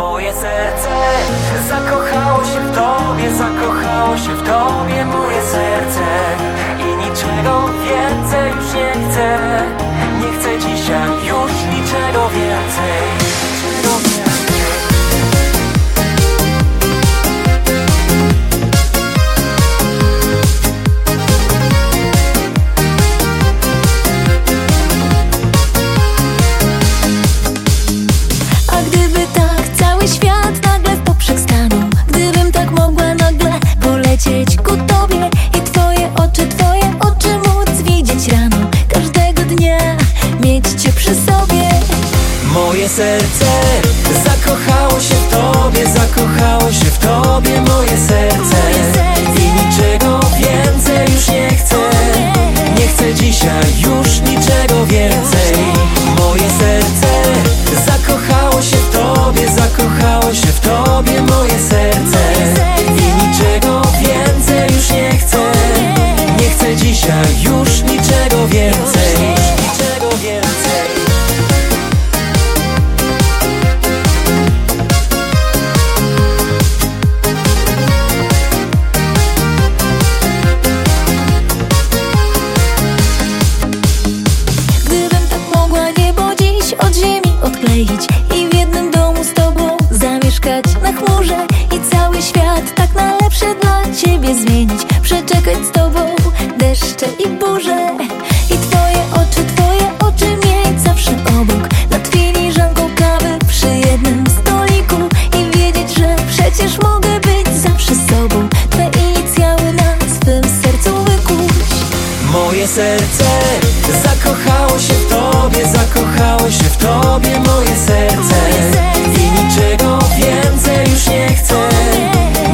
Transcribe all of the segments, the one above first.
Moje serce zakochało się w Tobie, zakochało się w Tobie, moje serce. I niczego więcej już nie chcę, nie chcę dzisiaj już niczego więcej. Moje serce zakochało się w Tobie, zakochało się w Tobie, moje serce. I niczego więcej już nie chcę, nie chcę dzisiaj już niczego więcej. Moje serce zakochało się w Tobie, zakochało się w Tobie, moje serce. I niczego więcej już nie chcę, nie chcę dzisiaj już niczego więcej. I w jednym domu z Tobą zamieszkać na chmurze i cały świat tak na lepsze dla Ciebie zmienić. Przeczekać z Tobą deszcze i burze i Twoje oczy mieć zawsze obok. Nad filiżanką kawy przy jednym stoliku i wiedzieć, że przecież mogę być zawsze z Tobą. Twe inicjały na swym sercu wykuć. Moje serce zakochało się w Tobie, zakochało się w Tobie, moje serce. I niczego więcej już nie chcę,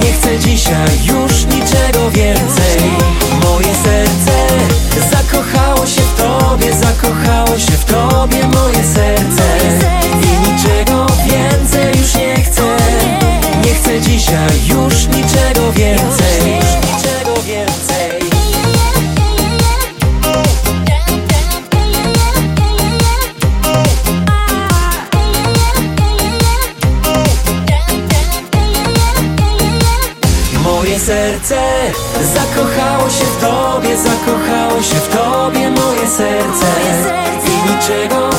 nie chcę dzisiaj już niczego więcej. Moje serce zakochało się w Tobie, zakochało się w Tobie, moje serce. I niczego więcej już nie chcę, nie chcę dzisiaj już niczego więcej. Moje serce zakochało się w Tobie, zakochało się w Tobie, moje serce. I niczego